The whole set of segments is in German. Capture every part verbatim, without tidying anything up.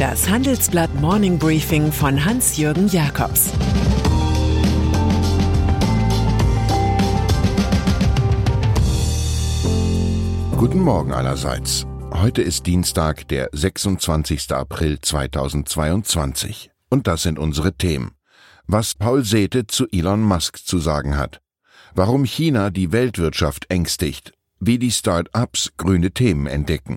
Das Handelsblatt Morning Briefing von Hans-Jürgen Jakobs. Guten Morgen allerseits. Heute ist Dienstag, der sechsundzwanzigster April zweitausendzweiundzwanzig. Und das sind unsere Themen. Was Paul Sethe zu Elon Musk zu sagen hat. Warum China die Weltwirtschaft ängstigt. Wie die Start-ups grüne Themen entdecken.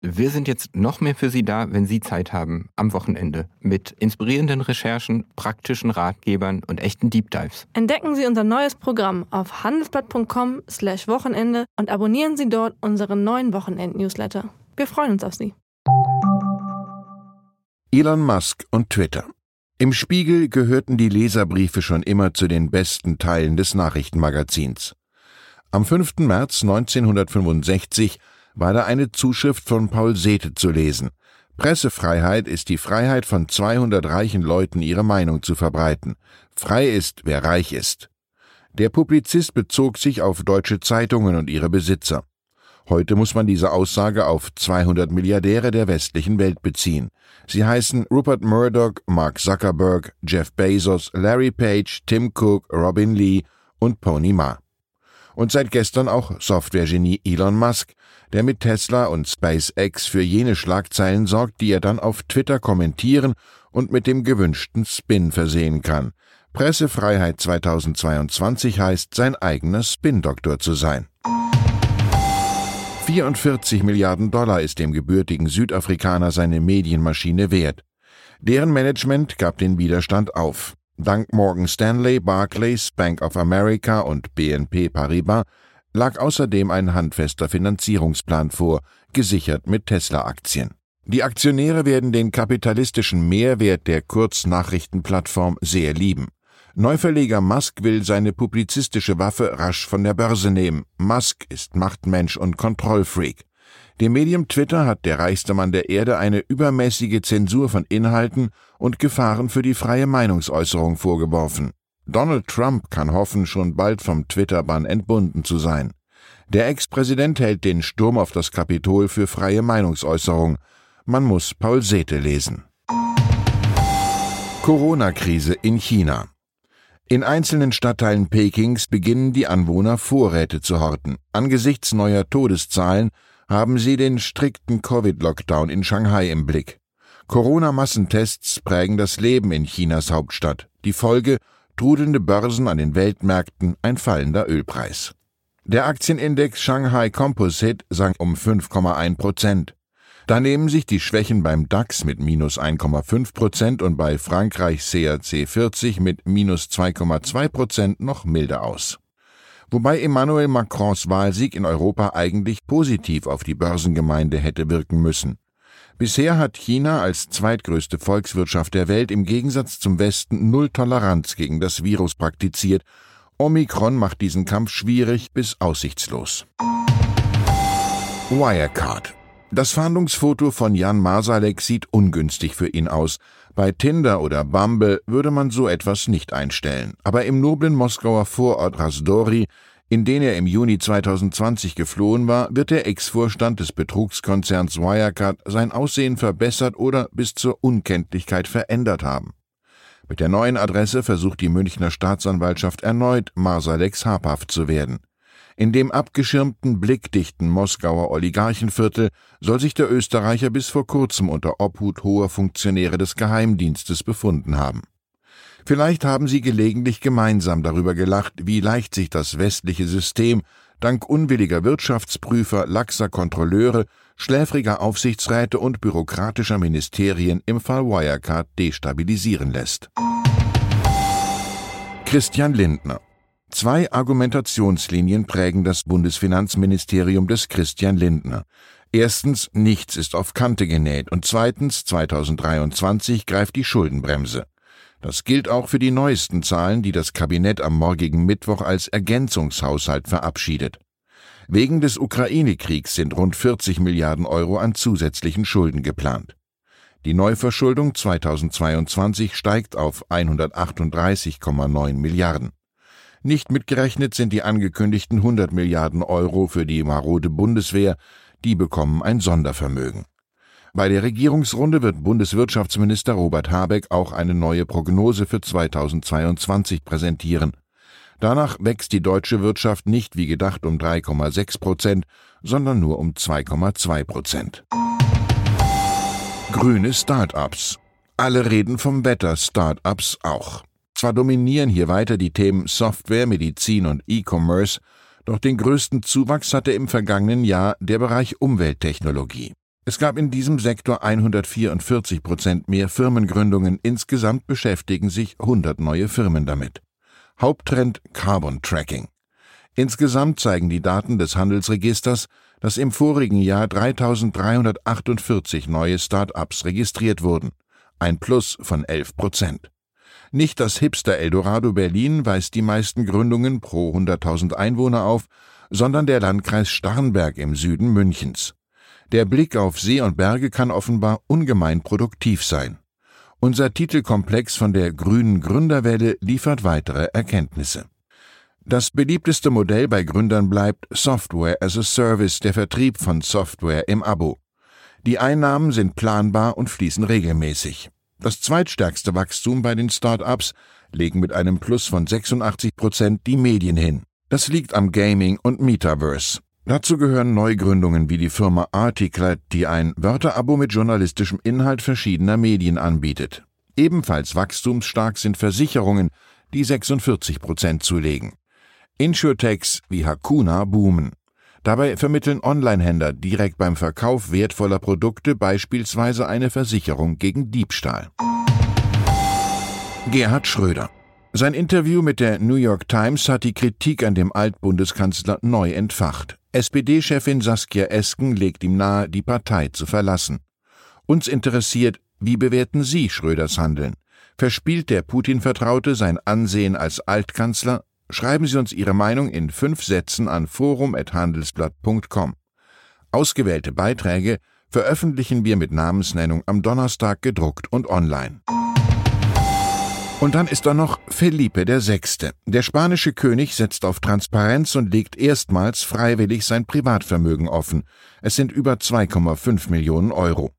Wir sind jetzt noch mehr für Sie da, wenn Sie Zeit haben, am Wochenende. Mit inspirierenden Recherchen, praktischen Ratgebern und echten Deep Dives. Entdecken Sie unser neues Programm auf handelsblatt punkt com slash Wochenende und abonnieren Sie dort unseren neuen Wochenend-Newsletter. Wir freuen uns auf Sie. Elon Musk und Twitter. Im Spiegel gehörten die Leserbriefe schon immer zu den besten Teilen des Nachrichtenmagazins. Am fünften März neunzehnhundertfünfundsechzig war da eine Zuschrift von Paul Sethe zu lesen. Pressefreiheit ist die Freiheit von zweihundert reichen Leuten, ihre Meinung zu verbreiten. Frei ist, wer reich ist. Der Publizist bezog sich auf deutsche Zeitungen und ihre Besitzer. Heute muss man diese Aussage auf zweihundert Milliardäre der westlichen Welt beziehen. Sie heißen Rupert Murdoch, Mark Zuckerberg, Jeff Bezos, Larry Page, Tim Cook, Robin Lee und Pony Ma. Und seit gestern auch Softwaregenie Elon Musk, der mit Tesla und SpaceX für jene Schlagzeilen sorgt, die er dann auf Twitter kommentieren und mit dem gewünschten Spin versehen kann. Pressefreiheit zweitausendzweiundzwanzig heißt, sein eigener Spin-Doktor zu sein. vierundvierzig Milliarden Dollar ist dem gebürtigen Südafrikaner seine Medienmaschine wert. Deren Management gab den Widerstand auf. Dank Morgan Stanley, Barclays, Bank of America und B N P Paribas lag außerdem ein handfester Finanzierungsplan vor, gesichert mit Tesla-Aktien. Die Aktionäre werden den kapitalistischen Mehrwert der Kurznachrichtenplattform sehr lieben. Neuverleger Musk will seine publizistische Waffe rasch von der Börse nehmen. Musk ist Machtmensch und Kontrollfreak. Dem Medium Twitter hat der reichste Mann der Erde eine übermäßige Zensur von Inhalten und Gefahren für die freie Meinungsäußerung vorgeworfen. Donald Trump kann hoffen, schon bald vom Twitter-Bann entbunden zu sein. Der Ex-Präsident hält den Sturm auf das Kapitol für freie Meinungsäußerung. Man muss Paul Sethe lesen. Corona-Krise in China. In einzelnen Stadtteilen Pekings beginnen die Anwohner, Vorräte zu horten. Angesichts neuer Todeszahlen haben sie den strikten Covid-Lockdown in Shanghai im Blick. Corona-Massentests prägen das Leben in Chinas Hauptstadt. Die Folge: trudelnde Börsen an den Weltmärkten, ein fallender Ölpreis. Der Aktienindex Shanghai Composite sank um fünf Komma eins Prozent. Daneben sich die Schwächen beim DAX mit minus eins Komma fünf Prozent und bei Frankreich C A C vierzig mit minus zwei Komma zwei Prozent noch milder aus. Wobei Emmanuel Macrons Wahlsieg in Europa eigentlich positiv auf die Börsengemeinde hätte wirken müssen. Bisher hat China als zweitgrößte Volkswirtschaft der Welt im Gegensatz zum Westen null Toleranz gegen das Virus praktiziert. Omikron macht diesen Kampf schwierig bis aussichtslos. Wirecard. Das Fahndungsfoto von Jan Marsalek sieht ungünstig für ihn aus. Bei Tinder oder Bumble würde man so etwas nicht einstellen. Aber im noblen Moskauer Vorort Rasdori, in den er im Juni zweitausendzwanzig geflohen war, wird der Ex-Vorstand des Betrugskonzerns Wirecard sein Aussehen verbessert oder bis zur Unkenntlichkeit verändert haben. Mit der neuen Adresse versucht die Münchner Staatsanwaltschaft erneut, Marsaleks habhaft zu werden. In dem abgeschirmten, blickdichten Moskauer Oligarchenviertel soll sich der Österreicher bis vor kurzem unter Obhut hoher Funktionäre des Geheimdienstes befunden haben. Vielleicht haben sie gelegentlich gemeinsam darüber gelacht, wie leicht sich das westliche System dank unwilliger Wirtschaftsprüfer, laxer Kontrolleure, schläfriger Aufsichtsräte und bürokratischer Ministerien im Fall Wirecard destabilisieren lässt. Christian Lindner. Zwei Argumentationslinien prägen das Bundesfinanzministerium des Christian Lindner. Erstens, nichts ist auf Kante genäht, und zweitens, zweitausenddreiundzwanzig greift die Schuldenbremse. Das gilt auch für die neuesten Zahlen, die das Kabinett am morgigen Mittwoch als Ergänzungshaushalt verabschiedet. Wegen des Ukraine-Kriegs sind rund vierzig Milliarden Euro an zusätzlichen Schulden geplant. Die Neuverschuldung zweitausendzweiundzwanzig steigt auf hundertachtunddreißig Komma neun Milliarden. Nicht mitgerechnet sind die angekündigten hundert Milliarden Euro für die marode Bundeswehr, die bekommen ein Sondervermögen. Bei der Regierungsrunde wird Bundeswirtschaftsminister Robert Habeck auch eine neue Prognose für zweitausendzweiundzwanzig präsentieren. Danach wächst die deutsche Wirtschaft nicht wie gedacht um drei Komma sechs Prozent, sondern nur um zwei Komma zwei Prozent. Grüne Start-ups. Alle reden vom Wetter, Start-ups auch. Zwar dominieren hier weiter die Themen Software, Medizin und E-Commerce, doch den größten Zuwachs hatte im vergangenen Jahr der Bereich Umwelttechnologie. Es gab in diesem Sektor hundertvierundvierzig Prozent mehr Firmengründungen, insgesamt beschäftigen sich hundert neue Firmen damit. Haupttrend Carbon Tracking. Insgesamt zeigen die Daten des Handelsregisters, dass im vorigen Jahr dreitausenddreihundertachtundvierzig neue Start-ups registriert wurden. Ein Plus von elf Prozent. Nicht das Hipster Eldorado Berlin weist die meisten Gründungen pro hunderttausend Einwohner auf, sondern der Landkreis Starnberg im Süden Münchens. Der Blick auf See und Berge kann offenbar ungemein produktiv sein. Unser Titelkomplex von der grünen Gründerwelle liefert weitere Erkenntnisse. Das beliebteste Modell bei Gründern bleibt Software as a Service, der Vertrieb von Software im Abo. Die Einnahmen sind planbar und fließen regelmäßig. Das zweitstärkste Wachstum bei den Start-ups legen mit einem Plus von sechsundachtzig Prozent die Medien hin. Das liegt am Gaming und Metaverse. Dazu gehören Neugründungen wie die Firma Articulate, die ein Wörterabo mit journalistischem Inhalt verschiedener Medien anbietet. Ebenfalls wachstumsstark sind Versicherungen, die sechsundvierzig Prozent zulegen. Insurtechs wie Hakuna boomen. Dabei vermitteln Online-Händler direkt beim Verkauf wertvoller Produkte beispielsweise eine Versicherung gegen Diebstahl. Gerhard Schröder. Sein Interview mit der New York Times hat die Kritik an dem Altbundeskanzler neu entfacht. S P D-Chefin Saskia Esken legt ihm nahe, die Partei zu verlassen. Uns interessiert, wie bewerten Sie Schröders Handeln? Verspielt der Putin-Vertraute sein Ansehen als Altkanzler? Schreiben Sie uns Ihre Meinung in fünf Sätzen an forum at handelsblatt punkt com. Ausgewählte Beiträge veröffentlichen wir mit Namensnennung am Donnerstag gedruckt und online. Und dann ist da noch Felipe der Sechste. Der spanische König setzt auf Transparenz und legt erstmals freiwillig sein Privatvermögen offen. Es sind über zwei Komma fünf Millionen Euro.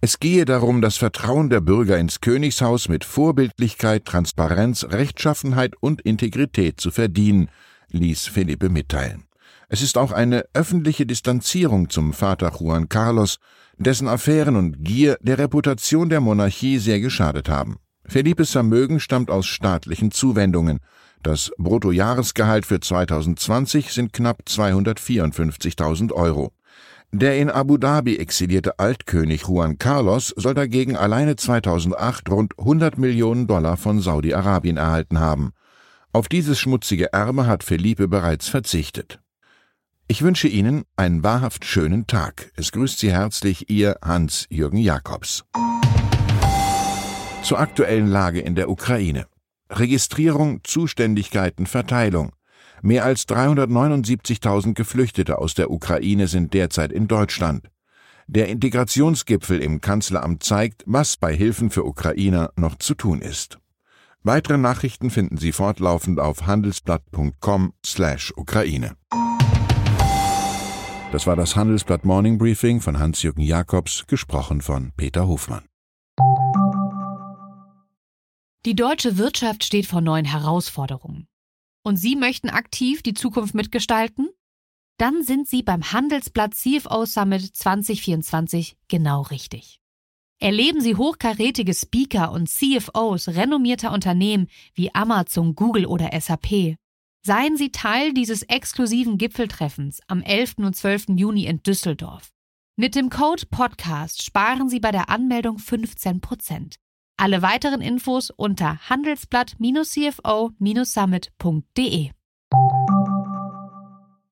Es gehe darum, das Vertrauen der Bürger ins Königshaus mit Vorbildlichkeit, Transparenz, Rechtschaffenheit und Integrität zu verdienen, ließ Felipe mitteilen. Es ist auch eine öffentliche Distanzierung zum Vater Juan Carlos, dessen Affären und Gier der Reputation der Monarchie sehr geschadet haben. Felipes Vermögen stammt aus staatlichen Zuwendungen. Das Bruttojahresgehalt für zweitausendzwanzig sind knapp zweihundertvierundfünfzigtausend Euro. Der in Abu Dhabi exilierte Altkönig Juan Carlos soll dagegen alleine zweitausendacht rund hundert Millionen Dollar von Saudi-Arabien erhalten haben. Auf dieses schmutzige Erbe hat Felipe bereits verzichtet. Ich wünsche Ihnen einen wahrhaft schönen Tag. Es grüßt Sie herzlich Ihr Hans-Jürgen Jakobs. Zur aktuellen Lage in der Ukraine. Registrierung, Zuständigkeiten, Verteilung. Mehr als dreihundertneunundsiebzigtausend Geflüchtete aus der Ukraine sind derzeit in Deutschland. Der Integrationsgipfel im Kanzleramt zeigt, was bei Hilfen für Ukrainer noch zu tun ist. Weitere Nachrichten finden Sie fortlaufend auf handelsblatt punkt com slash Ukraine. Das war das Handelsblatt Morning Briefing von Hans-Jürgen Jakobs, gesprochen von Peter Hofmann. Die deutsche Wirtschaft steht vor neuen Herausforderungen. Und Sie möchten aktiv die Zukunft mitgestalten? Dann sind Sie beim Handelsblatt C F O Summit zwanzig vierundzwanzig genau richtig. Erleben Sie hochkarätige Speaker und C F Os renommierter Unternehmen wie Amazon, Google oder S A P. Seien Sie Teil dieses exklusiven Gipfeltreffens am elften und zwölften Juni in Düsseldorf. Mit dem Code PODCAST sparen Sie bei der Anmeldung fünfzehn Prozent. Alle weiteren Infos unter handelsblatt dash c f o dash summit punkt de.